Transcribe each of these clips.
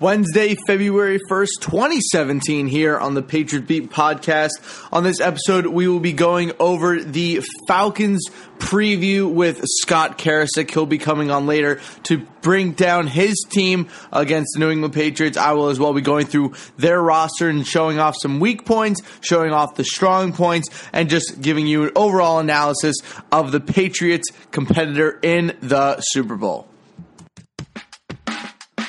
Wednesday, February 1st, 2017, here on the Patriot Beat Podcast. On this episode, we will be going over the Falcons preview with Scott Karasik. He'll be coming on later to bring down his team against the New England Patriots. I will as well be going through their roster and showing off some weak points, showing off the strong points, and just giving you an overall analysis of the Patriots' competitor in the Super Bowl.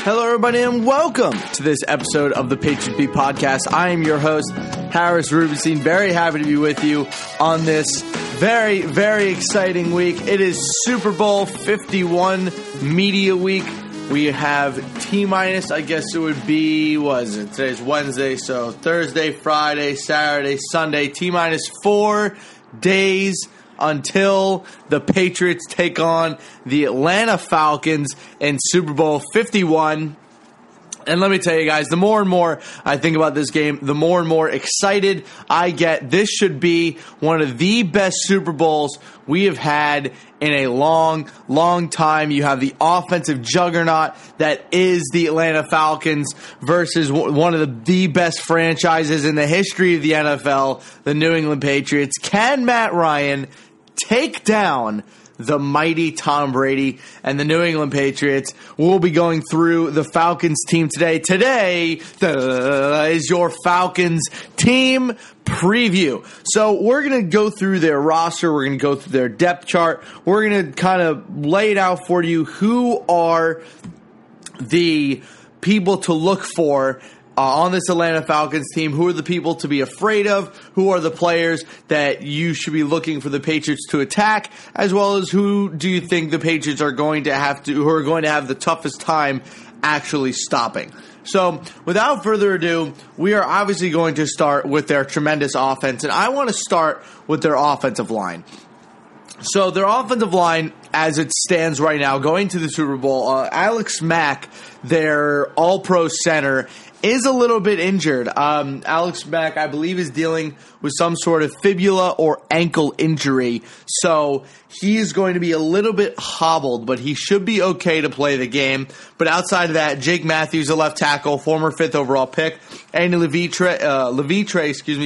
Hello, everybody, and welcome to this episode of the Patriot Beat Podcast. I am your host, Harris Rubenstein. Very happy to be with you on this very, very exciting week. It is Super Bowl 51 media week. We have T-minus, I guess it would be, today's Wednesday, so Thursday, Friday, Saturday, Sunday, T-minus 4 days until the Patriots take on the Atlanta Falcons in Super Bowl 51. And let me tell you guys, the more and more I think about this game, the more and more excited I get. This should be one of the best Super Bowls we have had in a long, long time. You have the offensive juggernaut that is the Atlanta Falcons versus one of the best franchises in the history of the NFL, the New England Patriots. Can Matt Ryan take down the mighty Tom Brady and the New England Patriots? We'll be going through the Falcons team today. Today is your Falcons team preview. So we're going to go through their roster. We're going to go through their depth chart. We're going to kind of lay it out for you who are the people to look for on this Atlanta Falcons team. Who are the people to be afraid of? Who are the players that you should be looking for the Patriots to attack? As well as who do you think the Patriots are going to have to, who are going to have the toughest time actually stopping? So without further ado, we are obviously going to start with their tremendous offense. And I want to start with their offensive line. So their offensive line, as it stands right now, going to the Super Bowl, Alex Mack, their all-pro center, is a little bit injured. Alex Mack, I believe, is dealing with some sort of fibula or ankle injury. So he is going to be a little bit hobbled, but he should be okay to play the game. But outside of that, Jake Matthews, a left tackle, former 5th overall pick. Andy Levitre,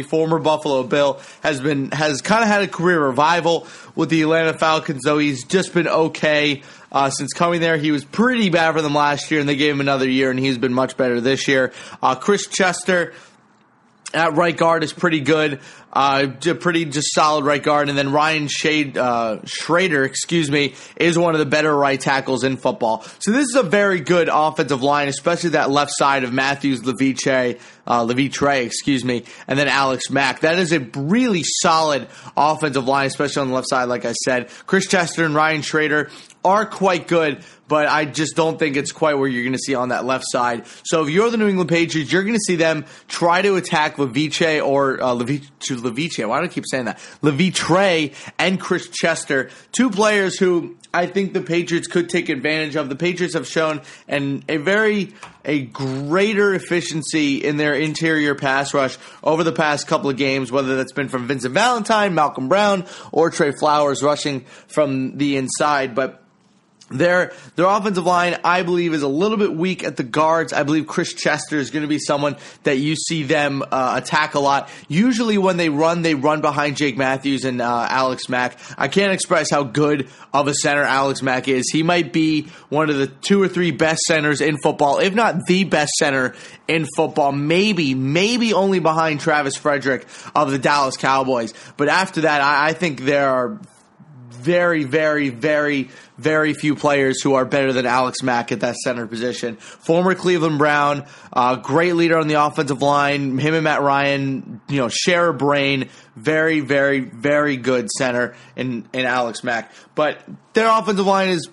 former Buffalo Bill, has kind of had a career revival with the Atlanta Falcons, though he's just been okay since coming there. He was pretty bad for them last year, and they gave him another year, and he's been much better this year. Chris Chester at right guard is pretty good, pretty just solid right guard. And then Ryan Schrader, is one of the better right tackles in football. So this is a very good offensive line, especially that left side of Matthews, Levitre, and then Alex Mack. That is a really solid offensive line, especially on the left side, like I said. Chris Chester and Ryan Schrader are quite good, but I just don't think it's quite where you're going to see on that left side. So if you're the New England Patriots, you're going to see them try to attack Levitre or Levitre. Why do I keep saying that? Levitre and Chris Chester, two players who I think the Patriots could take advantage of. The Patriots have shown a greater efficiency in their interior pass rush over the past couple of games, whether that's been from Vincent Valentine, Malcolm Brown, or Trey Flowers rushing from the inside. But Their offensive line, I believe, is a little bit weak at the guards. I believe Chris Chester is going to be someone that you see them attack a lot. Usually when they run behind Jake Matthews and Alex Mack. I can't express how good of a center Alex Mack is. He might be one of the 2 or 3 best centers in football, if not the best center in football. Maybe only behind Travis Frederick of the Dallas Cowboys. But after that, I think there are very, very, very, very few players who are better than Alex Mack at that center position. Former Cleveland Brown, great leader on the offensive line. Him and Matt Ryan, share a brain. Very, very, very good center in Alex Mack. But their offensive line is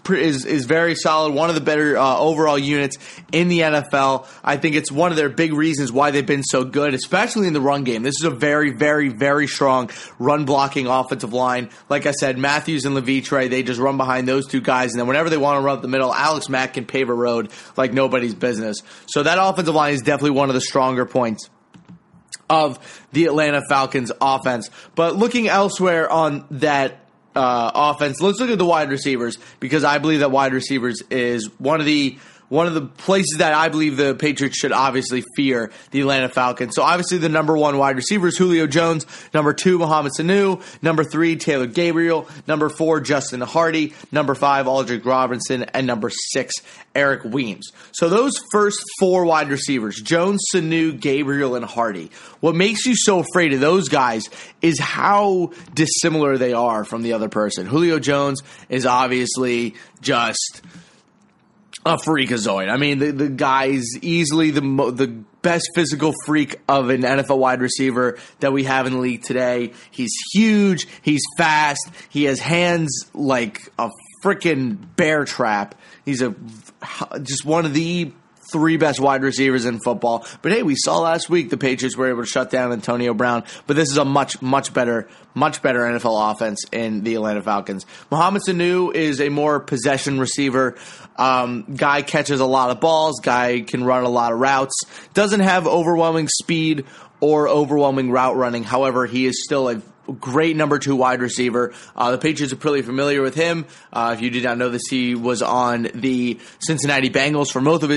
very solid. One of the better overall units in the NFL. I think it's one of their big reasons why they've been so good, especially in the run game. This is a very, very, very strong run blocking offensive line. Like I said, Matthews and Levitre, they just run behind those two guys, and then whenever they want to run up the middle, Alex Mack can pave a road like nobody's business. So that offensive line is definitely one of the stronger points of the Atlanta Falcons offense. But looking elsewhere on that offense, let's look at the wide receivers, because I believe that wide receivers is one of the places that I believe the Patriots should obviously fear the Atlanta Falcons. So obviously the number 1 wide receiver is Julio Jones, number 2 Mohamed Sanu, number 3 Taylor Gabriel, number 4 Justin Hardy, number 5 Aldrick Robinson, and number 6 Eric Weems. So those first 4 wide receivers, Jones, Sanu, Gabriel, and Hardy, what makes you so afraid of those guys is how dissimilar they are from the other person. Julio Jones is obviously just a freakazoid. I mean, the guy is easily the best physical freak of an NFL wide receiver that we have in the league today. He's huge. He's fast. He has hands like a freaking bear trap. He's just one of the 3 best wide receivers in football. But hey, we saw last week the Patriots were able to shut down Antonio Brown, but this is a much better NFL offense in the Atlanta Falcons. Mohamed Sanu is a more possession receiver. Guy catches a lot of balls. Guy can run a lot of routes. Doesn't have overwhelming speed or overwhelming route running. However, he is still a great number 2 wide receiver. The Patriots are pretty familiar with him. If you did not know this, he was on the Cincinnati Bengals for most of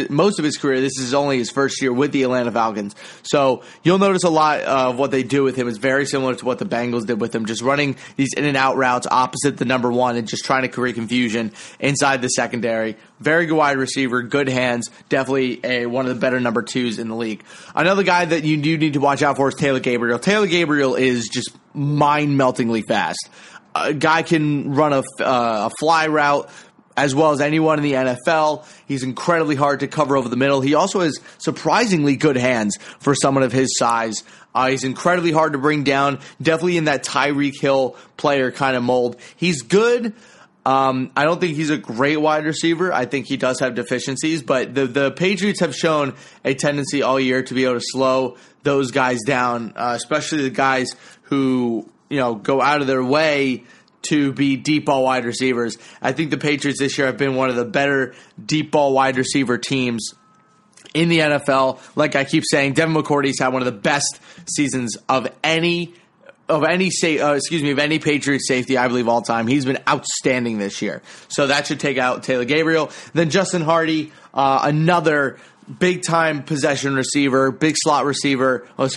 his career. This is only his first year with the Atlanta Falcons. So you'll notice a lot of what they do with him is very similar to what the Bengals did with him, just running these in and out routes opposite the number 1 and just trying to create confusion inside the secondary. Very good wide receiver, good hands, definitely one of the better number 2s in the league. Another guy that you do need to watch out for is Taylor Gabriel. Taylor Gabriel is just mind-meltingly fast. A guy can run a fly route as well as anyone in the NFL. He's incredibly hard to cover over the middle. He also has surprisingly good hands for someone of his size. He's incredibly hard to bring down, definitely in that Tyreek Hill player kind of mold. He's good. I don't think he's a great wide receiver. I think he does have deficiencies, but the Patriots have shown a tendency all year to be able to slow those guys down, especially the guys who, go out of their way to be deep ball wide receivers. I think the Patriots this year have been one of the better deep ball wide receiver teams in the NFL. Like I keep saying, Devin McCourty's had one of the best seasons of any Patriots safety, I believe, all time. He's been outstanding this year. So that should take out Taylor Gabriel. Then Justin Hardy, another big-time possession receiver, small slot receiver, I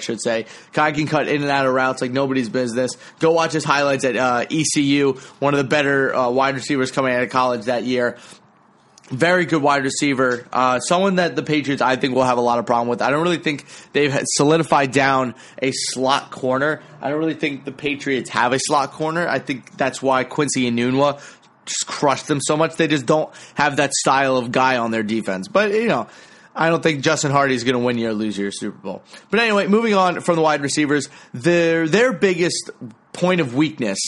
should say. Guy can cut in and out of routes like nobody's business. Go watch his highlights at ECU, one of the better wide receivers coming out of college that year. Very good wide receiver. Someone that the Patriots, I think, will have a lot of problem with. I don't really think they've solidified down a slot corner. I don't really think the Patriots have a slot corner. I think that's why Quincy Enunwa just crushed them so much. They just don't have that style of guy on their defense. But, I don't think Justin Hardy is going to win you or lose your Super Bowl. But anyway, moving on from the wide receivers, their biggest point of weakness,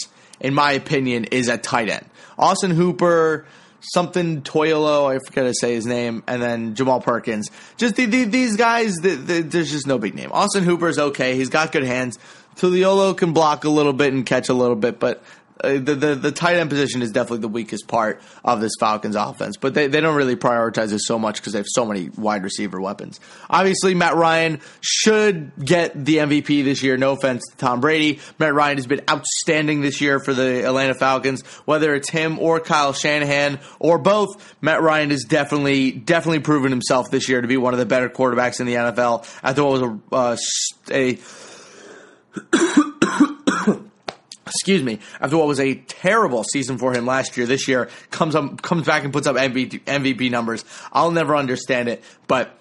in my opinion, is at tight end. Austin Hooper, something Toilolo, I forget to say his name, and then Jamal Perkins. Just these guys, there's just no big name. Austin Hooper's okay. He's got good hands. Toilolo can block a little bit and catch a little bit, but The tight end position is definitely the weakest part of this Falcons offense, but they don't really prioritize it so much because they have so many wide receiver weapons. Obviously, Matt Ryan should get the MVP this year. No offense to Tom Brady. Matt Ryan has been outstanding this year for the Atlanta Falcons. Whether it's him or Kyle Shanahan or both, Matt Ryan has definitely proven himself this year to be one of the better quarterbacks in the NFL after what was a terrible season for him last year. This year comes back and puts up MVP numbers. I'll never understand it, but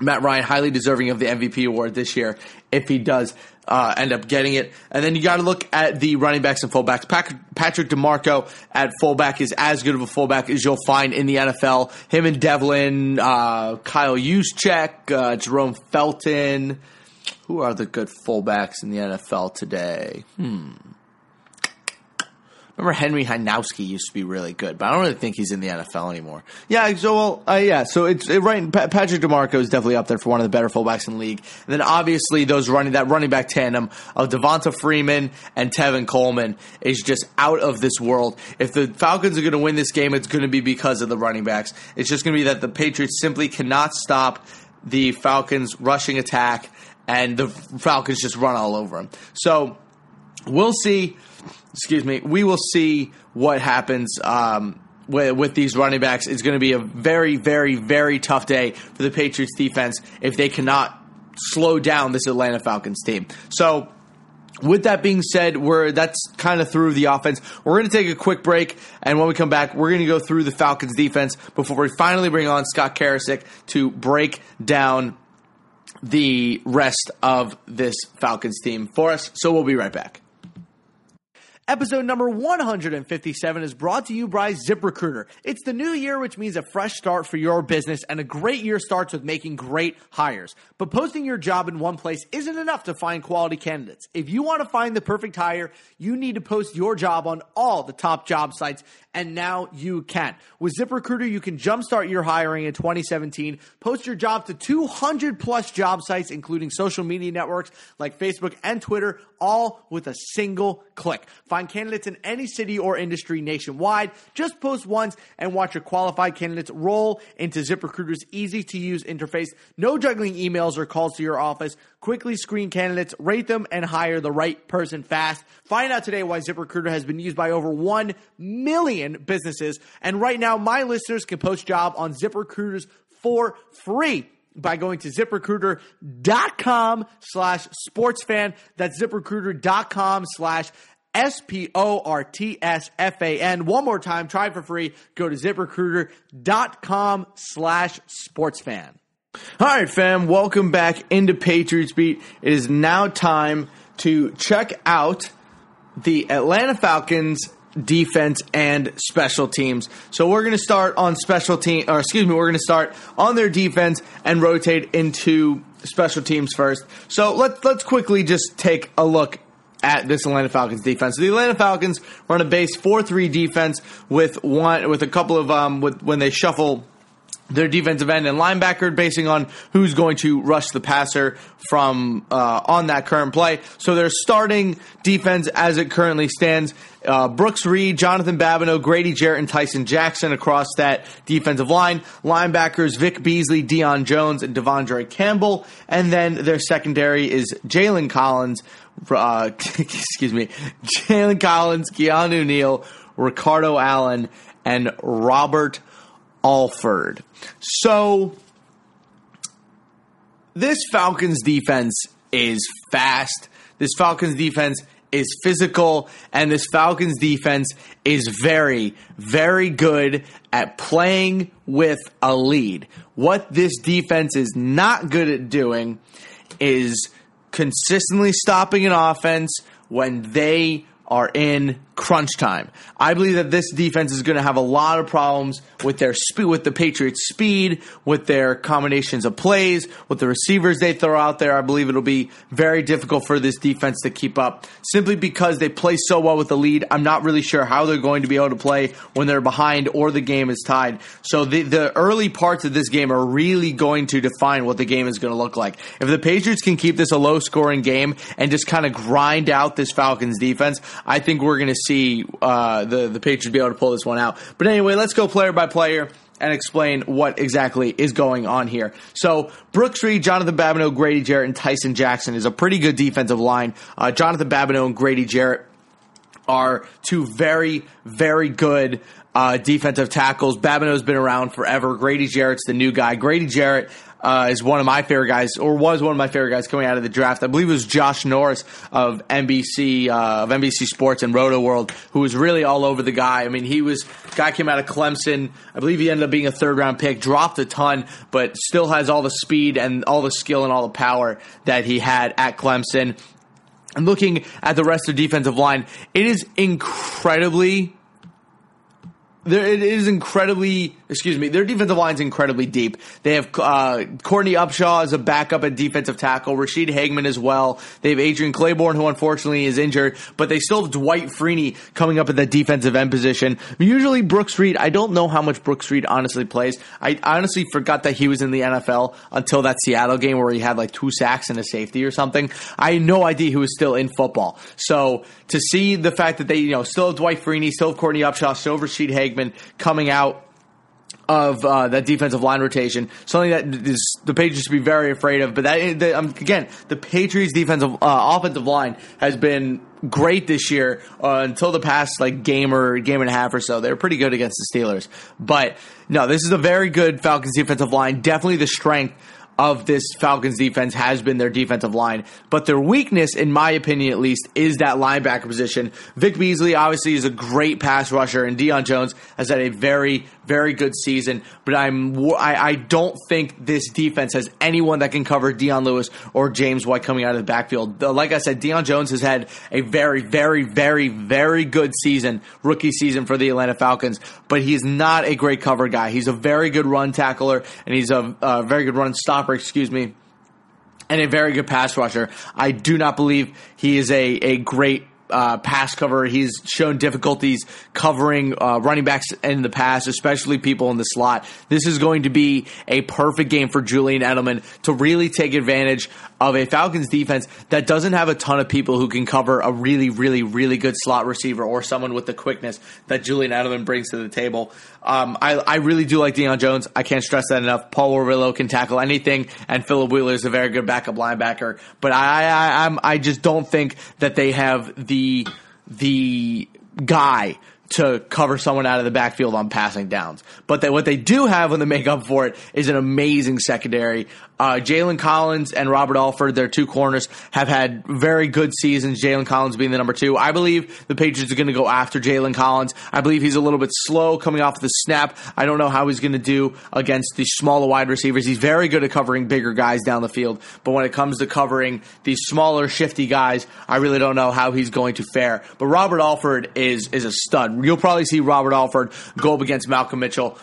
Matt Ryan highly deserving of the MVP award this year if he does end up getting it. And then you got to look at the running backs and fullbacks. Patrick DeMarco at fullback is as good of a fullback as you'll find in the NFL. Him and Devlin, Kyle Juszczyk, Jerome Felton. Who are the good fullbacks in the NFL today? Remember Henry Hanowski used to be really good, but I don't really think he's in the NFL anymore. Yeah, so Patrick DeMarco is definitely up there for one of the better fullbacks in the league. And then obviously that running back tandem of Devonta Freeman and Tevin Coleman is just out of this world. If the Falcons are going to win this game, it's going to be because of the running backs. It's just going to be that the Patriots simply cannot stop the Falcons' rushing attack, and the Falcons just run all over them. So we'll see. We will see what happens with these running backs. It's going to be a very, very, very tough day for the Patriots defense if they cannot slow down this Atlanta Falcons team. So with that being said, that's kind of through the offense. We're going to take a quick break, and when we come back, we're going to go through the Falcons defense before we finally bring on Scott Karasik to break down the rest of this Falcons team for us. So we'll be right back. Episode number 157 is brought to you by ZipRecruiter. It's the new year, which means a fresh start for your business, and a great year starts with making great hires. But posting your job in one place isn't enough to find quality candidates. If you want to find the perfect hire, you need to post your job on all the top job sites, and now you can. With ZipRecruiter, you can jumpstart your hiring in 2017. Post your job to 200-plus job sites, including social media networks like Facebook and Twitter, all with a single click. Find candidates in any city or industry nationwide. Just post once and watch your qualified candidates roll into ZipRecruiter's easy-to-use interface. No juggling emails or calls to your office. Quickly screen candidates, rate them, and hire the right person fast. Find out today why ZipRecruiter has been used by over 1 million businesses. And right now, my listeners can post job on ZipRecruiters for free by going to ZipRecruiter.com/sportsfan. That's ZipRecruiter.com/SPORTSFAN. One more time, try it for free. Go to ZipRecruiter.com/sportsfan. All right, fam, welcome back into Patriots Beat. It is now time to check out the Atlanta Falcons defense and special teams. So we're going to start on we're going to start on their defense and rotate into special teams first. So let's quickly just take a look at this Atlanta Falcons defense. So the Atlanta Falcons run a base 4-3 defense when they shuffle their defensive end and linebacker, basing on who's going to rush the passer from on that current play. So they're starting defense as it currently stands. Brooks Reed, Jonathan Babineaux, Grady Jarrett, and Tyson Jackson across that defensive line. Linebackers, Vic Beasley, Deion Jones, and Devondre Campbell. And then their secondary is Jalen Collins, Keanu Neal, Ricardo Allen, and Robert Alford. So this Falcons defense is fast. This Falcons defense is physical, and this Falcons defense is very, very good at playing with a lead. What this defense is not good at doing is consistently stopping an offense when they are in crunch time. I believe that this defense is going to have a lot of problems with their with the Patriots' speed, with their combinations of plays, with the receivers they throw out there. I believe it'll be very difficult for this defense to keep up, simply because they play so well with the lead. I'm not really sure how they're going to be able to play when they're behind or the game is tied. So the early parts of this game are really going to define what the game is going to look like. If the Patriots can keep this a low-scoring game and just kind of grind out this Falcons defense, I think we're going to see the Patriots be able to pull this one out. But anyway, let's go player by player and explain what exactly is going on here. So Brooks Reed, Jonathan Babineaux, Grady Jarrett, and Tyson Jackson is a pretty good defensive line. Jonathan Babineaux and Grady Jarrett are two very, very good defensive tackles. Babineau's been around forever. Grady Jarrett's the new guy. Grady Jarrett is one of my favorite guys, or was one of my favorite guys coming out of the draft. I believe it was Josh Norris of NBC Sports and Roto World, who was really all over the guy. I mean, guy came out of Clemson. I believe he ended up being a third-round pick, dropped a ton, but still has all the speed and all the skill and all the power that he had at Clemson. And looking at the rest of the defensive line, their defensive line is incredibly deep. They have Courtney Upshaw as a backup at defensive tackle, Ra'Shede Hageman as well. They have Adrian Claiborne, who unfortunately is injured, but they still have Dwight Freeney coming up at the defensive end position. Usually Brooks Reed, I don't know how much Brooks Reed honestly plays. I honestly forgot that he was in the NFL until that Seattle game where he had like 2 sacks and a safety or something. I had no idea he was still in football. So to see the fact that they, still have Dwight Freeney, still have Courtney Upshaw, still have Ra'Shede Hageman coming out of that defensive line rotation, something that the Patriots should be very afraid of. But the Patriots' offensive line has been great this year until the past game and a half or so. They were pretty good against the Steelers, but no, this is a very good Falcons defensive line. Definitely the strength of this Falcons defense has been their defensive line. But their weakness, in my opinion at least, is that linebacker position. Vic Beasley obviously is a great pass rusher, and Deion Jones has had a very, very good season. But I don't think this defense has anyone that can cover Deion Lewis or James White coming out of the backfield. Like I said, Deion Jones has had a very, very, very, very good season, rookie season for the Atlanta Falcons. But he's not a great cover guy. He's a very good run tackler, and he's a very good run stopper, and a very good pass rusher. I do not believe he is a great pass coverer. He's shown difficulties covering running backs in the past, especially people in the slot. This is going to be a perfect game for Julian Edelman to really take advantage of a Falcons defense that doesn't have a ton of people who can cover a really, really, really good slot receiver or someone with the quickness that Julian Edelman brings to the table. I really do like Deion Jones. I can't stress that enough. Paul Warrillo can tackle anything, and Phillip Wheeler is a very good backup linebacker. But I just don't think that they have the guy to cover someone out of the backfield on passing downs. But what they do have when they make up for it is an amazing secondary. Jalen Collins and Robert Alford, their two corners, have had very good seasons, Jalen Collins being the number 2. I believe the Patriots are going to go after Jalen Collins. I believe he's a little bit slow coming off the snap. I don't know how he's going to do against the smaller wide receivers. He's very good at covering bigger guys down the field, but when it comes to covering these smaller, shifty guys, I really don't know how he's going to fare. But Robert Alford is a stud. You'll probably see Robert Alford go up against Malcolm Mitchell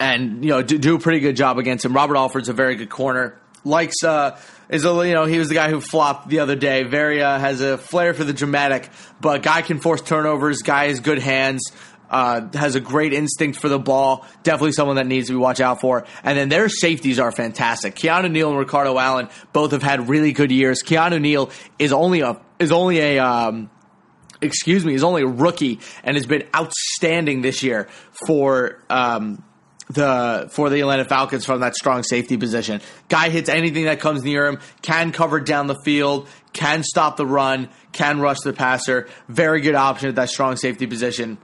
and do a pretty good job against him. Robert Alford's a very good corner. He was the guy who flopped the other day. Has a flair for the dramatic, but guy can force turnovers. Guy has good hands. Has a great instinct for the ball. Definitely someone that needs to be watched out for. And then their safeties are fantastic. Keanu Neal and Ricardo Allen both have had really good years. Keanu Neal is only a rookie and has been outstanding this year for the Atlanta Falcons from that strong safety position. Guy hits anything that comes near him, can cover down the field, can stop the run, can rush the passer. Very good option at that strong safety position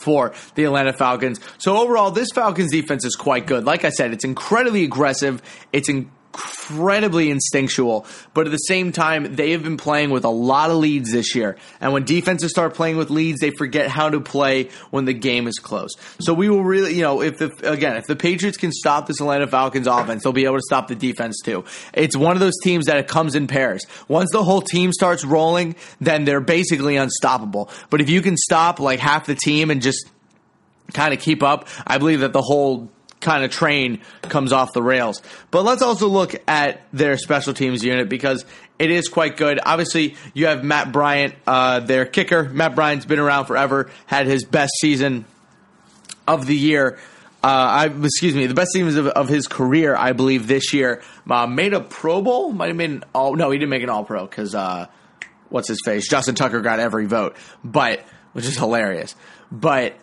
for the Atlanta Falcons. So overall, this Falcons defense is quite good. Like I said, it's incredibly aggressive. It's incredibly instinctual, but at the same time, they have been playing with a lot of leads this year, and when defenses start playing with leads, they forget how to play when the game is close. So we will really, if the Patriots can stop this Atlanta Falcons offense, they'll be able to stop the defense too. It's one of those teams that it comes in pairs. Once the whole team starts rolling, then they're basically unstoppable. But if you can stop like half the team and just kind of keep up, I believe that the whole kind of train comes off the rails. But let's also look at their special teams unit because it is quite good. Obviously, you have Matt Bryant, their kicker. Matt Bryant's been around forever, had his best season of the year. The best season of his career, I believe, this year. Made a Pro Bowl? He didn't make an All-Pro because what's-his-face, Justin Tucker got every vote, but which is hilarious. But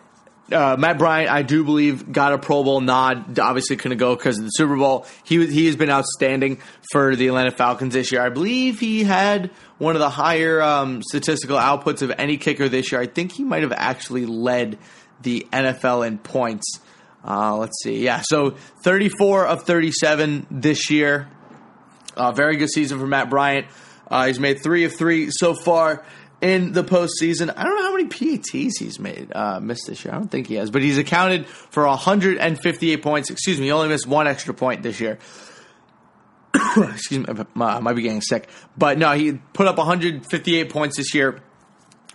Matt Bryant, I do believe, got a Pro Bowl nod. Obviously couldn't go because of the Super Bowl. He has been outstanding for the Atlanta Falcons this year. I believe he had one of the higher statistical outputs of any kicker this year. I think he might have actually led the NFL in points. Let's see. Yeah, so 34 of 37 this year. Very good season for Matt Bryant. He's made 3 of 3 so far in the postseason. I don't know how many PATs he's made missed this year. I don't think he has, but he's accounted for 158 points. Excuse me, he only missed one extra point this year. Excuse me, I might be getting sick. But no, he put up 158 points this year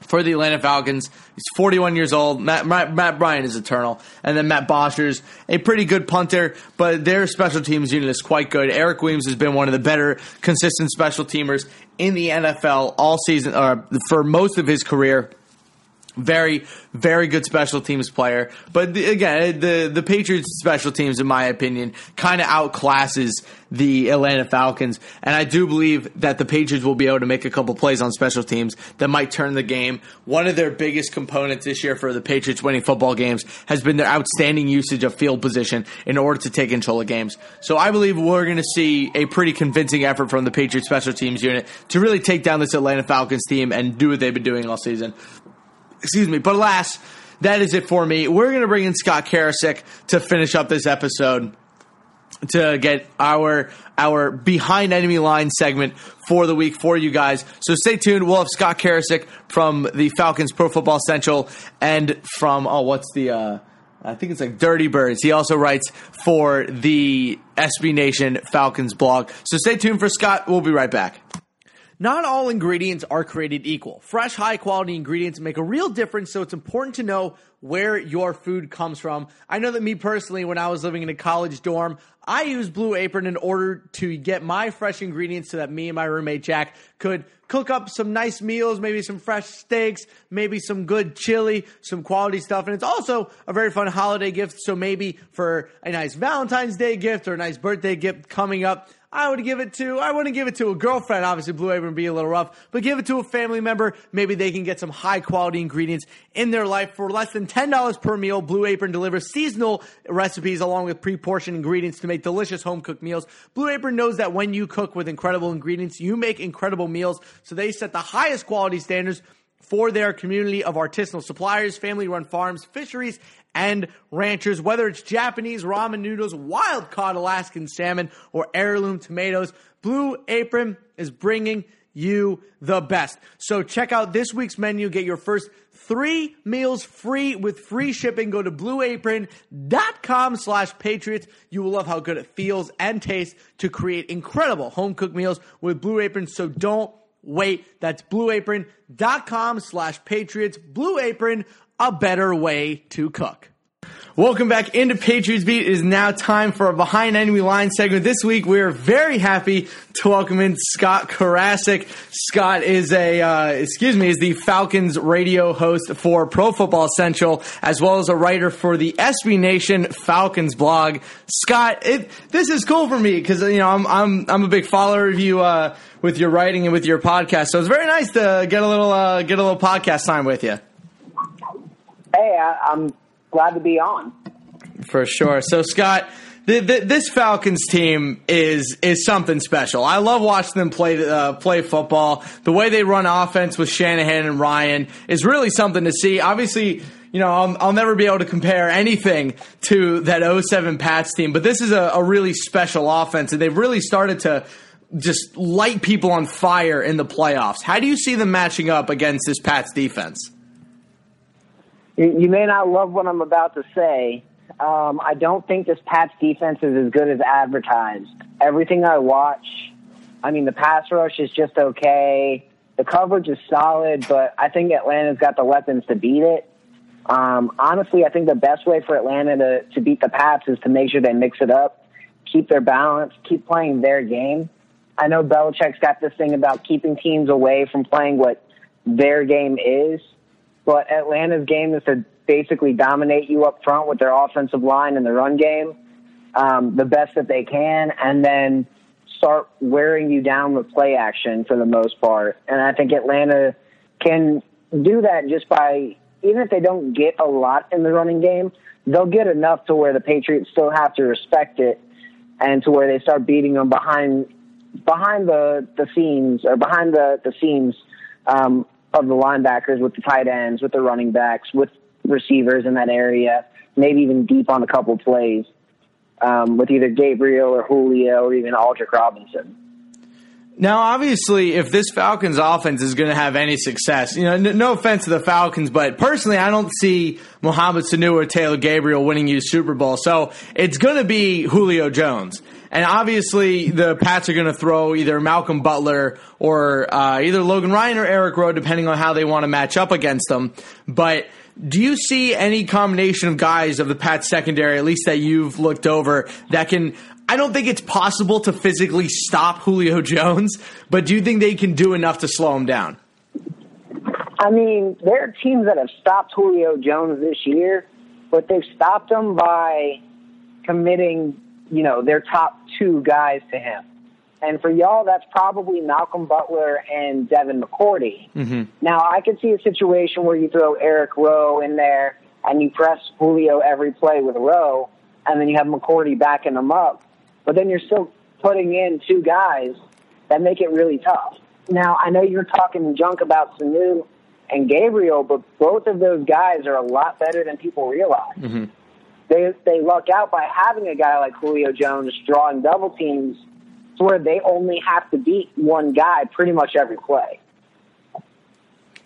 for the Atlanta Falcons. He's 41 years old. Matt Bryant is eternal. And then Matt Bosher's a pretty good punter, but their special teams unit is quite good. Eric Weems has been one of the better consistent special teamers in the NFL all season, or for most of his career. Very, very good special teams player. But again, the Patriots special teams, in my opinion, kind of outclasses the Atlanta Falcons. And I do believe that the Patriots will be able to make a couple plays on special teams that might turn the game. One of their biggest components this year for the Patriots winning football games has been their outstanding usage of field position in order to take control of games. So I believe we're going to see a pretty convincing effort from the Patriots special teams unit to really take down this Atlanta Falcons team and do what they've been doing all season. Excuse me, but alas, that is it for me. We're going to bring in Scott Karasik to finish up this episode to get our Behind Enemy Line segment for the week for you guys. So stay tuned. We'll have Scott Karasik from the Falcons Pro Football Central and from, I think it's like Dirty Birds. He also writes for the SB Nation Falcons blog. So stay tuned for Scott. We'll be right back. Not all ingredients are created equal. Fresh, high-quality ingredients make a real difference, so it's important to know where your food comes from. I know that me personally, when I was living in a college dorm, I used Blue Apron in order to get my fresh ingredients so that me and my roommate Jack could cook up some nice meals, maybe some fresh steaks, maybe some good chili, some quality stuff. And it's also a very fun holiday gift, so maybe for a nice Valentine's Day gift or a nice birthday gift coming up, I wouldn't give it to a girlfriend. Obviously, Blue Apron would be a little rough, but give it to a family member. Maybe they can get some high-quality ingredients in their life. For less than $10 per meal, Blue Apron delivers seasonal recipes along with pre-portioned ingredients to make delicious home-cooked meals. Blue Apron knows that when you cook with incredible ingredients, you make incredible meals, so they set the highest quality standards for their community of artisanal suppliers, family-run farms, fisheries, and ranchers. Whether it's Japanese ramen noodles, wild-caught Alaskan salmon, or heirloom tomatoes, Blue Apron is bringing you the best. So check out this week's menu. Get your first 3 meals free with free shipping. Go to blueapron.com/patriots. You will love how good it feels and tastes to create incredible home-cooked meals with Blue Apron, so don't wait. That's blueapron.com/patriots. Blue Apron, a better way to cook. Welcome back into Patriots Beat. It is now time for a Behind Enemy Line segment. This week, we are very happy to welcome in Scott Karasik. Scott is is the Falcons radio host for Pro Football Central, as well as a writer for the SB Nation Falcons blog. Scott, this is cool for me because I'm a big follower of you with your writing and with your podcast. So it's very nice to get a little podcast time with you. Hey, I'm glad to be on. For sure. So, Scott, this Falcons team is something special. I love watching them play football. The way they run offense with Shanahan and Ryan is really something to see. Obviously, I'll never be able to compare anything to that 2007 Pats team, but this is a really special offense, and they've really started to just light people on fire in the playoffs. How do you see them matching up against this Pats defense? You may not love what I'm about to say. I don't think this Pats defense is as good as advertised. Everything I watch, the pass rush is just okay. The coverage is solid, but I think Atlanta's got the weapons to beat it. Honestly, I think the best way for Atlanta to beat the Pats is to make sure they mix it up, keep their balance, keep playing their game. I know Belichick's got this thing about keeping teams away from playing what their game is. But Atlanta's game is to basically dominate you up front with their offensive line and the run game the best that they can, and then start wearing you down with play action for the most part. And I think Atlanta can do that just by, even if they don't get a lot in the running game, they'll get enough to where the Patriots still have to respect it and to where they start beating them behind the scenes of the linebackers, with the tight ends, with the running backs, with receivers in that area, maybe even deep on a couple plays with either Gabriel or Julio or even Aldrick Robinson. Now, obviously, if this Falcons offense is going to have any success, you know, no offense to the Falcons, but personally, I don't see Mohamed Sanu or Taylor Gabriel winning you Super Bowl. So it's going to be Julio Jones. And obviously, the Pats are going to throw either Malcolm Butler or either Logan Ryan or Eric Rowe, depending on how they want to match up against them. But do you see any combination of guys of the Pats secondary, at least that you've looked over, that can... I don't think it's possible to physically stop Julio Jones, but do you think they can do enough to slow him down? I mean, there are teams that have stopped Julio Jones this year, but they've stopped him by committing, you know, their top two guys to him. And for y'all, that's probably Malcolm Butler and Devin McCourty. Mm-hmm. Now, I could see a situation where you throw Eric Rowe in there and you press Julio every play with Rowe, and then you have McCourty backing him up. But then you're still putting in two guys that make it really tough. Now, I know you're talking junk about Sanu and Gabriel, but both of those guys are a lot better than people realize. Mm-hmm. They luck out by having a guy like Julio Jones drawing double teams to where they only have to beat one guy pretty much every play.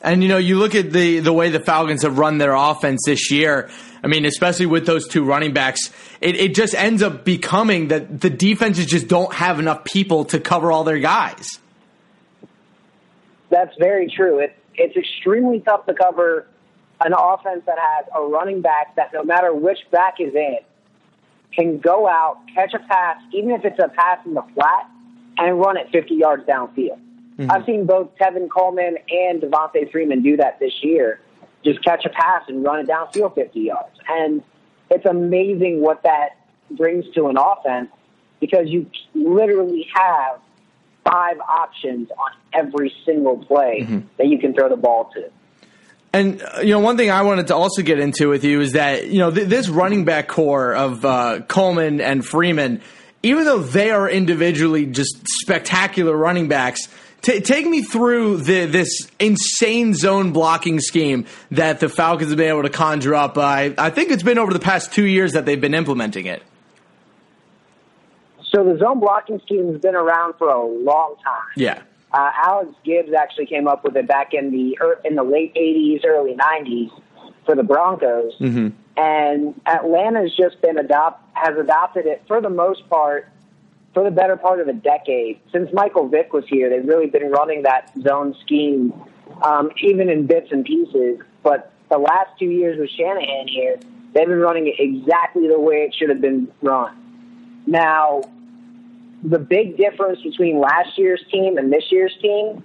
And, you know, you look at the way the Falcons have run their offense this year. I mean, especially with those two running backs, it just ends up becoming that the defenses just don't have enough people to cover all their guys. That's very true. It's extremely tough to cover an offense that has a running back that no matter which back is in, can go out, catch a pass, even if it's a pass in the flat, and run it 50 yards downfield. Mm-hmm. I've seen both Tevin Coleman and Devonta Freeman do that this year. Just catch a pass and run it downfield 50 yards. And it's amazing what that brings to an offense because you literally have five options on every single play mm-hmm. that you can throw the ball to. And, you know, one thing I wanted to also get into with you is that, you know, this running back core of Coleman and Freeman, even though they are individually just spectacular running backs, take me through this insane zone blocking scheme that the Falcons have been able to conjure up. I think it's been over the past 2 years that they've been implementing it. So the zone blocking scheme has been around for a long time. Yeah. Alex Gibbs actually came up with it back in the late 80s, early 90s for the Broncos. Mm-hmm. And Atlanta's just been has adopted it for the most part, for the better part of a decade. Since Michael Vick was here, they've really been running that zone scheme, even in bits and pieces. But the last 2 years with Shanahan here, they've been running it exactly the way it should have been run. Now, the big difference between last year's team and this year's team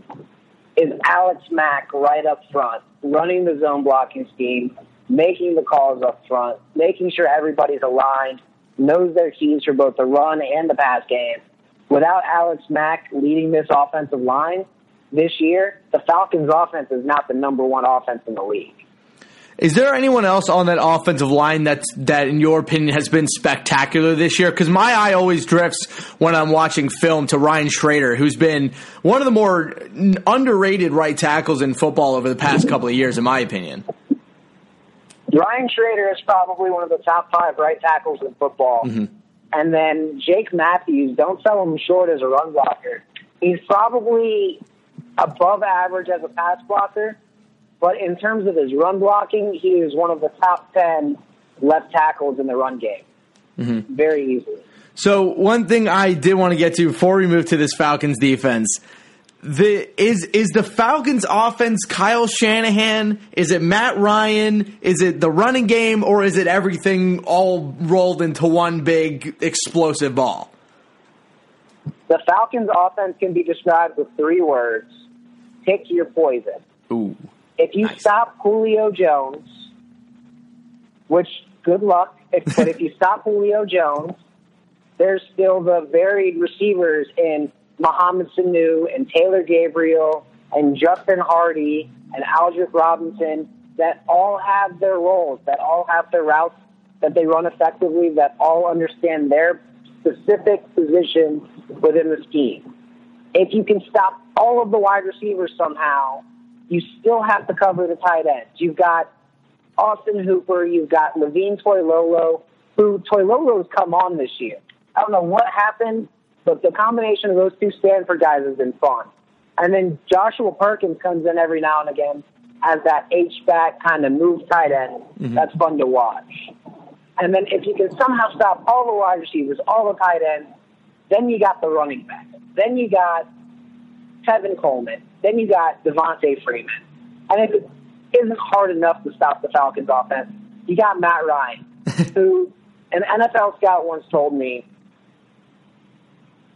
is Alex Mack right up front, running the zone blocking scheme, making the calls up front, making sure everybody's aligned, knows their keys for both the run and the pass game. Without Alex Mack leading this offensive line this year, the Falcons' offense is not the number one offense in the league. Is there anyone else on that offensive line that, in your opinion, has been spectacular this year? Because my eye always drifts when I'm watching film to Ryan Schrader, who's been one of the more underrated right tackles in football over the past couple of years, in my opinion. Ryan Schrader is probably one of the top five right tackles in football. Mm-hmm. And then Jake Matthews, don't sell him short as a run blocker. He's probably above average as a pass blocker, but in terms of his run blocking, he is one of the top 10 left tackles in the run game. Mm-hmm. Very easily. So one thing I did want to get to before we move to this Falcons defense, is the Falcons offense Kyle Shanahan? Is it Matt Ryan? Is it the running game? Or is it everything all rolled into one big explosive ball? The Falcons offense can be described with three words. Pick your poison. Ooh. If you stop Julio Jones, which good luck, but if you stop Julio Jones, there's still the varied receivers in Mohamed Sanu and Taylor Gabriel and Justin Hardy and Aldrick Robinson that all have their roles, that all have their routes that they run effectively, that all understand their specific position within the scheme. If you can stop all of the wide receivers somehow, you still have to cover the tight ends. You've got Austin Hooper, you've got Levine Toilolo, who Toilolo's come on this year. I don't know what happened, but the combination of those two Stanford guys has been fun. And then Joshua Perkins comes in every now and again as that H-back kind of move tight end. Mm-hmm. That's fun to watch. And then if you can somehow stop all the wide receivers, all the tight ends, then you got the running back. Then you got Tevin Coleman. Then you got Devonta Freeman. And if it isn't hard enough to stop the Falcons offense, you got Matt Ryan, who an NFL scout once told me,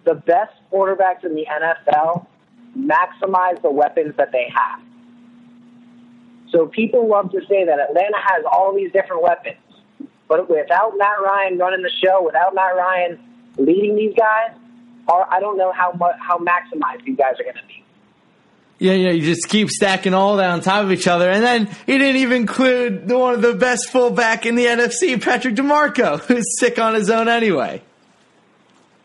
the best quarterbacks in the NFL maximize the weapons that they have. So people love to say that Atlanta has all these different weapons. But without Matt Ryan running the show, without Matt Ryan leading these guys, I don't know how maximized these guys are going to be. Yeah, you just keep stacking all that on top of each other. And then he didn't even include one of the best fullback in the NFC, Patrick DeMarco, who's sick on his own anyway.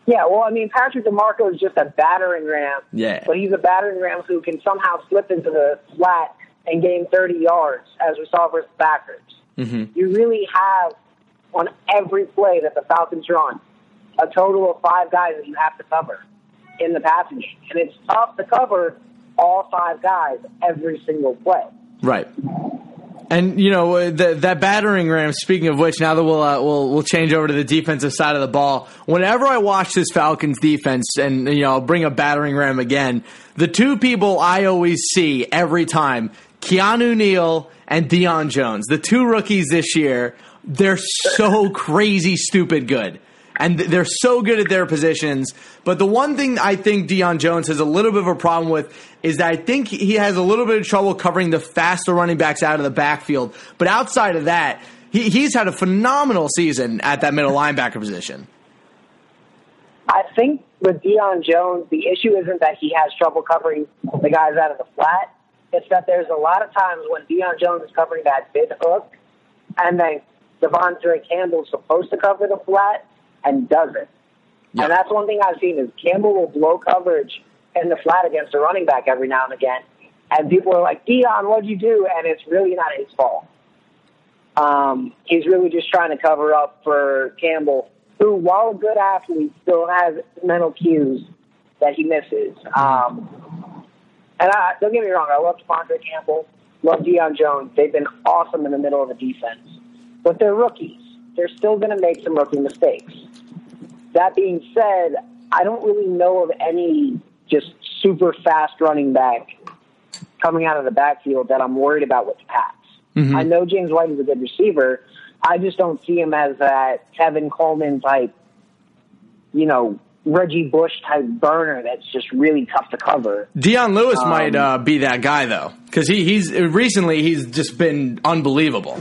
Yeah, well, I mean, Patrick DeMarco is just a battering ram. Yeah. But he's a battering ram who can somehow slip into the flat and gain 30 yards, as we saw versus Packers. Mm-hmm. You really have, on every play that the Falcons run, a total of five guys that you have to cover in the passing game. And it's tough to cover all five guys every single play. Right. And, you know, that battering ram, speaking of which, now that we'll change over to the defensive side of the ball, whenever I watch this Falcons defense, and, you know, I'll bring a battering ram again, the two people I always see every time, Keanu Neal and Deion Jones, the two rookies this year, they're so crazy stupid good. And they're so good at their positions. But the one thing I think Deion Jones has a little bit of a problem with is that I think he has a little bit of trouble covering the faster running backs out of the backfield. But outside of that, he's had a phenomenal season at that middle linebacker position. I think with Deion Jones, the issue isn't that he has trouble covering the guys out of the flat. It's that there's a lot of times when Deion Jones is covering that big hook, and then Devontae Campbell's supposed to cover the flat, and doesn't. Yep. And that's one thing I've seen is Campbell will blow coverage in the flat against the running back every now and again. And people are like, Deion, what'd you do? And it's really not his fault. He's really just trying to cover up for Campbell, who, while a good athlete, still has mental cues that he misses. And don't get me wrong, I love Devonta Campbell, love Deion Jones. They've been awesome in the middle of the defense. But they're rookies. They're still going to make some rookie mistakes. That being said, I don't really know of any just super fast running back coming out of the backfield that I'm worried about with the Pats. Mm-hmm. I know James White is a good receiver. I just don't see him as that Tevin Coleman type, you know, Reggie Bush type burner that's just really tough to cover. Deion Lewis might be that guy, though, because he's just been unbelievable.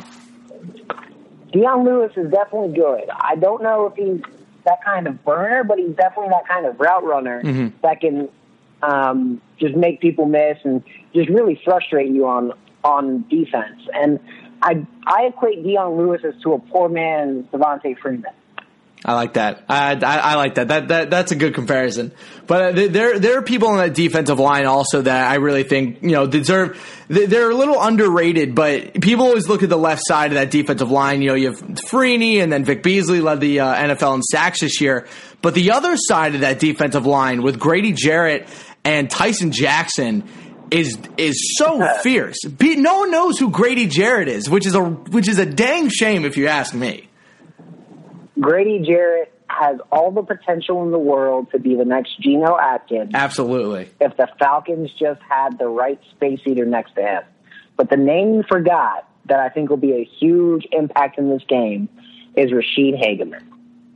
Deion Lewis is definitely good. I don't know if he's that kind of burner, but he's definitely that kind of route runner that can just make people miss and just really frustrate you on defense. And I equate Deion Lewis as to a poor man's Devonta Freeman. I like that. I like that. That's a good comparison. But there are people on that defensive line also that I really think, you know, deserve. They're a little underrated, but people always look at the left side of that defensive line. You know, you have Freeney and then Vic Beasley led the NFL in sacks this year. But the other side of that defensive line with Grady Jarrett and Tyson Jackson is so fierce. No one knows who Grady Jarrett is, which is a dang shame if you ask me. Grady Jarrett has all the potential in the world to be the next Geno Atkins. Absolutely. If the Falcons just had the right space eater next to him. But the name you forgot that I think will be a huge impact in this game is Ra'Shede Hageman.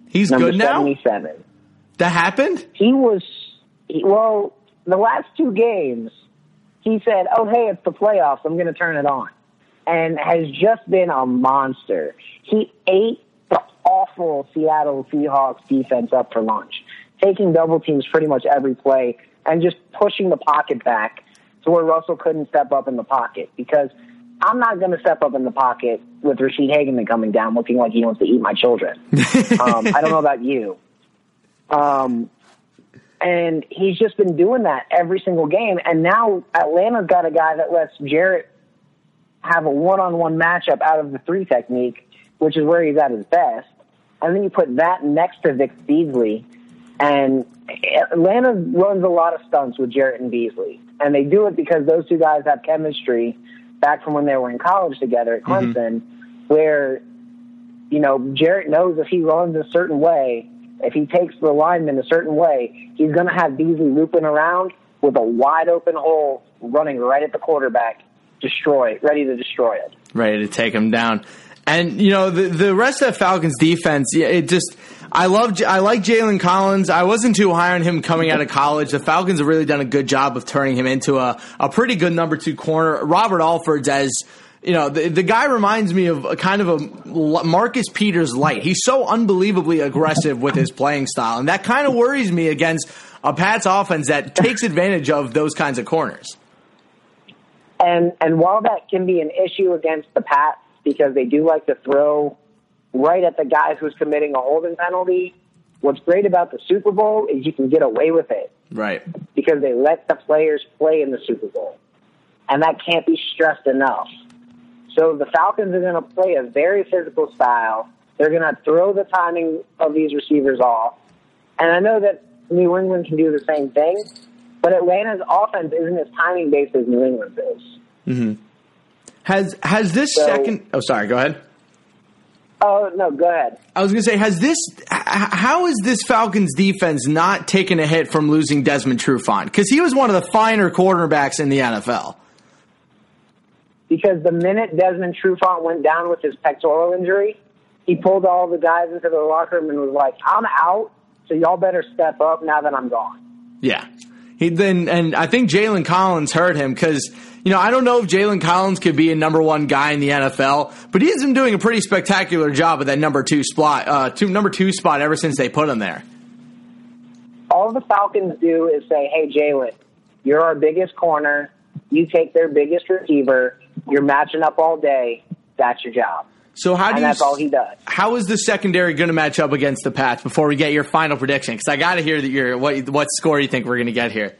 He's good now? Number 77. That happened? Well, the last two games, he said, oh, hey, it's the playoffs. I'm going to turn it on. And has just been a monster. He ate awful Seattle Seahawks defense up for lunch, taking double teams pretty much every play and just pushing the pocket back to where Russell couldn't step up in the pocket, because I'm not going to step up in the pocket with Ra'Shede Hageman coming down looking like he wants to eat my children. I don't know about you. And he's just been doing that every single game. And now Atlanta's got a guy that lets Jarrett have a one-on-one matchup out of the three technique, which is where he's at his best. And then you put that next to Vic Beasley, and Atlanta runs a lot of stunts with Jarrett and Beasley. And they do it because those two guys have chemistry back from when they were in college together at Clemson, where, you know, Jarrett knows if he runs a certain way, if he takes the lineman a certain way, he's going to have Beasley looping around with a wide open hole running right at the quarterback, ready to destroy it. Ready to take him down. And, you know, the rest of the Falcons defense, I like Jalen Collins. I wasn't too high on him coming out of college. The Falcons have really done a good job of turning him into a pretty good number two corner. Robert Alford's as, you know, the guy reminds me of a kind of a Marcus Peters light. He's so unbelievably aggressive with his playing style, and that kind of worries me against a Pats offense that takes advantage of those kinds of corners. And while that can be an issue against the Pats, because they do like to throw right at the guy who's committing a holding penalty, what's great about the Super Bowl is you can get away with it. Right. Because they let the players play in the Super Bowl. And that can't be stressed enough. So the Falcons are going to play a very physical style. They're going to throw the timing of these receivers off. And I know that New England can do the same thing, but Atlanta's offense isn't as timing-based as New England's is. Mm-hmm. Oh, sorry, go ahead. Oh, no, go ahead. I was going to say, how is this Falcons defense not taking a hit from losing Desmond Trufant? Because he was one of the finer quarterbacks in the NFL. Because the minute Desmond Trufant went down with his pectoral injury, he pulled all the guys into the locker room and was like, I'm out, so y'all better step up now that I'm gone. Yeah. And I think Jalen Collins heard him because, you know, I don't know if Jalen Collins could be a number one guy in the NFL, but he has been doing a pretty spectacular job at that number two spot ever since they put him there. All the Falcons do is say, hey, Jalen, you're our biggest corner. You take their biggest receiver. You're matching up all day. That's your job. So that's all he does. How is the secondary going to match up against the Pats before we get your final prediction? Because I got to hear what score you think we're going to get here.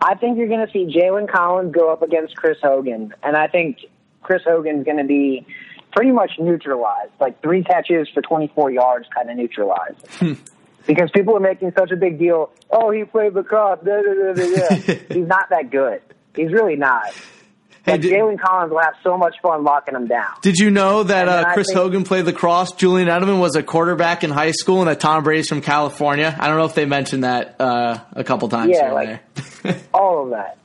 I think you're going to see Jalen Collins go up against Chris Hogan, and I think Chris Hogan's going to be pretty much neutralized, like 3 catches for 24 yards kind of neutralized. Because people are making such a big deal, oh, he played the cup, blah, blah, blah, blah. He's not that good. He's really not. But Jalen Collins will have so much fun locking him down. Did you know that Chris Hogan played lacrosse? Julian Edelman was a quarterback in high school, and that Tom Brady's from California. I don't know if they mentioned that a couple times. Yeah, there. All of that.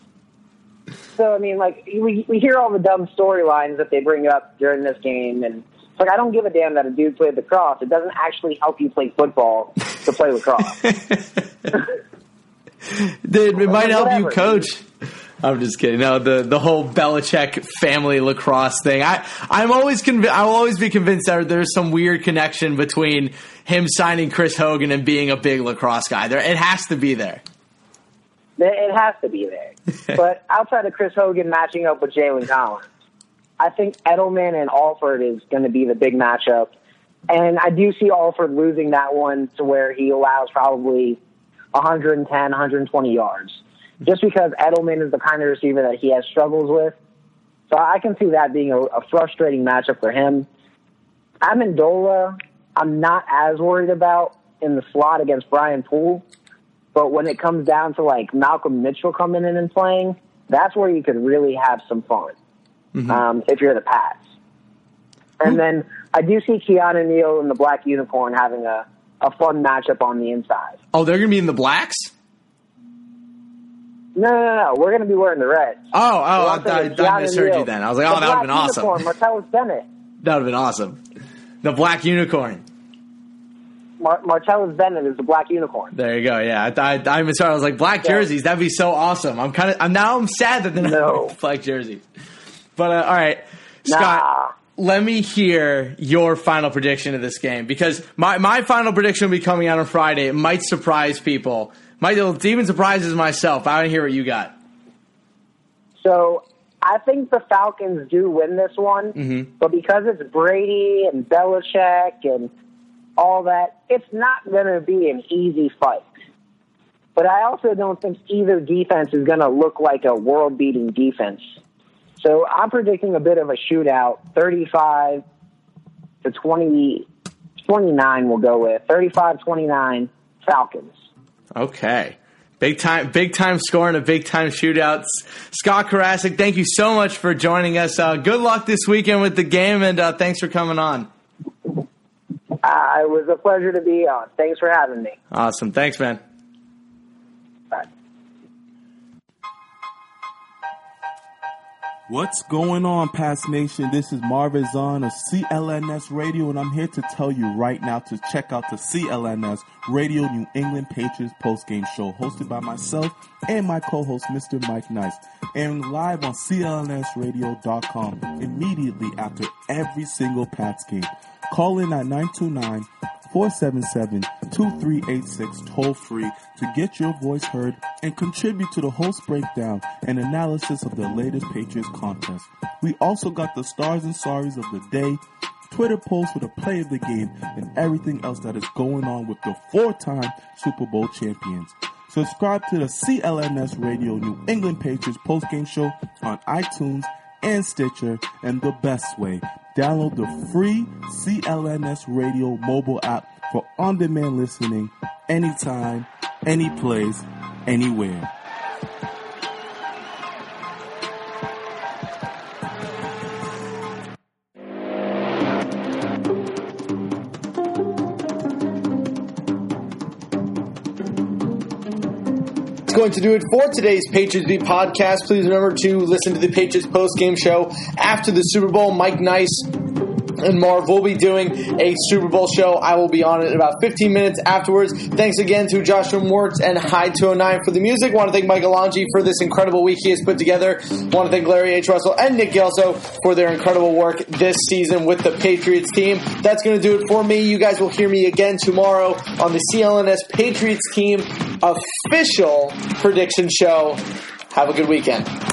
So, I mean, like, we hear all the dumb storylines that they bring up during this game, and it's like, I don't give a damn that a dude played lacrosse. It doesn't actually help you play football to play lacrosse. Dude, it might help you coach. I'm just kidding. No, the whole Belichick family lacrosse thing. I will always be convinced that there's some weird connection between him signing Chris Hogan and being a big lacrosse guy. It has to be there. It has to be there. But outside of Chris Hogan matching up with Jalen Collins, I think Edelman and Alford is going to be the big matchup. And I do see Alford losing that one to where he allows probably 110, 120 yards. Just because Edelman is the kind of receiver that he has struggles with. So I can see that being a frustrating matchup for him. Amendola, I'm not as worried about in the slot against Brian Poole. But when it comes down to, like, Malcolm Mitchell coming in and playing, that's where you could really have some fun if you're the Pats. And then I do see Keanu Neal and the Black Unicorn having a fun matchup on the inside. Oh, they're going to be in the blacks? No. We're going to be wearing the red. Oh, I misheard you then. I was like, oh, that would have been awesome. Martellus Bennett. That would have been awesome. The Black Unicorn. Martellus Bennett is the Black Unicorn. There you go. Yeah, I misheard. I was like, black jerseys. That'd be so awesome. I'm sad that they're not black jerseys. But all right, Scott. Let me hear your final prediction of this game, because my final prediction will be coming out on Friday. It might surprise people. It even surprises myself. I want to hear what you got. So I think the Falcons do win this one, but because it's Brady and Belichick and all that, it's not going to be an easy fight. But I also don't think either defense is going to look like a world-beating defense. So I'm predicting a bit of a shootout. 35-29 we'll go with. 35-29 Falcons. Okay. Big time scoring, a big time shootout. Scott Karasik, thank you so much for joining us. Good luck this weekend with the game, and thanks for coming on. It was a pleasure to be on. Thanks for having me. Awesome. Thanks, man. Bye. What's going on, Pats Nation? This is Marvin Zahn of CLNS Radio, and I'm here to tell you right now to check out the CLNS Radio New England Patriots postgame show, hosted by myself and my co-host, Mr. Mike Nice, airing live on CLNSradio.com immediately after every single Pats game. Call in at 929-477-2386 toll free to get your voice heard and contribute to the host breakdown and analysis of the latest Patriots contest. We also got the stars and sorries of the day, Twitter posts with a play of the game, and everything else that is going on with the four-time Super Bowl champions. Subscribe to the CLNS Radio New England Patriots postgame show on iTunes and Stitcher, and the best way, download the free CLNS Radio mobile app for on-demand listening anytime, any place, anywhere. Going to do it for today's Patriots Beat podcast. Please remember to listen to the Patriots postgame show after the Super Bowl. Mike Nice and Marv will be doing a Super Bowl show. I will be on it in about 15 minutes afterwards. Thanks again to Josh from Wirtz and High209 for the music. I want to thank Mike Alonji for this incredible week he has put together. I want to thank Larry H. Russell and Nick Gelso for their incredible work this season with the Patriots team. That's going to do it for me. You guys will hear me again tomorrow on the CLNS Patriots team official prediction show. Have a good weekend.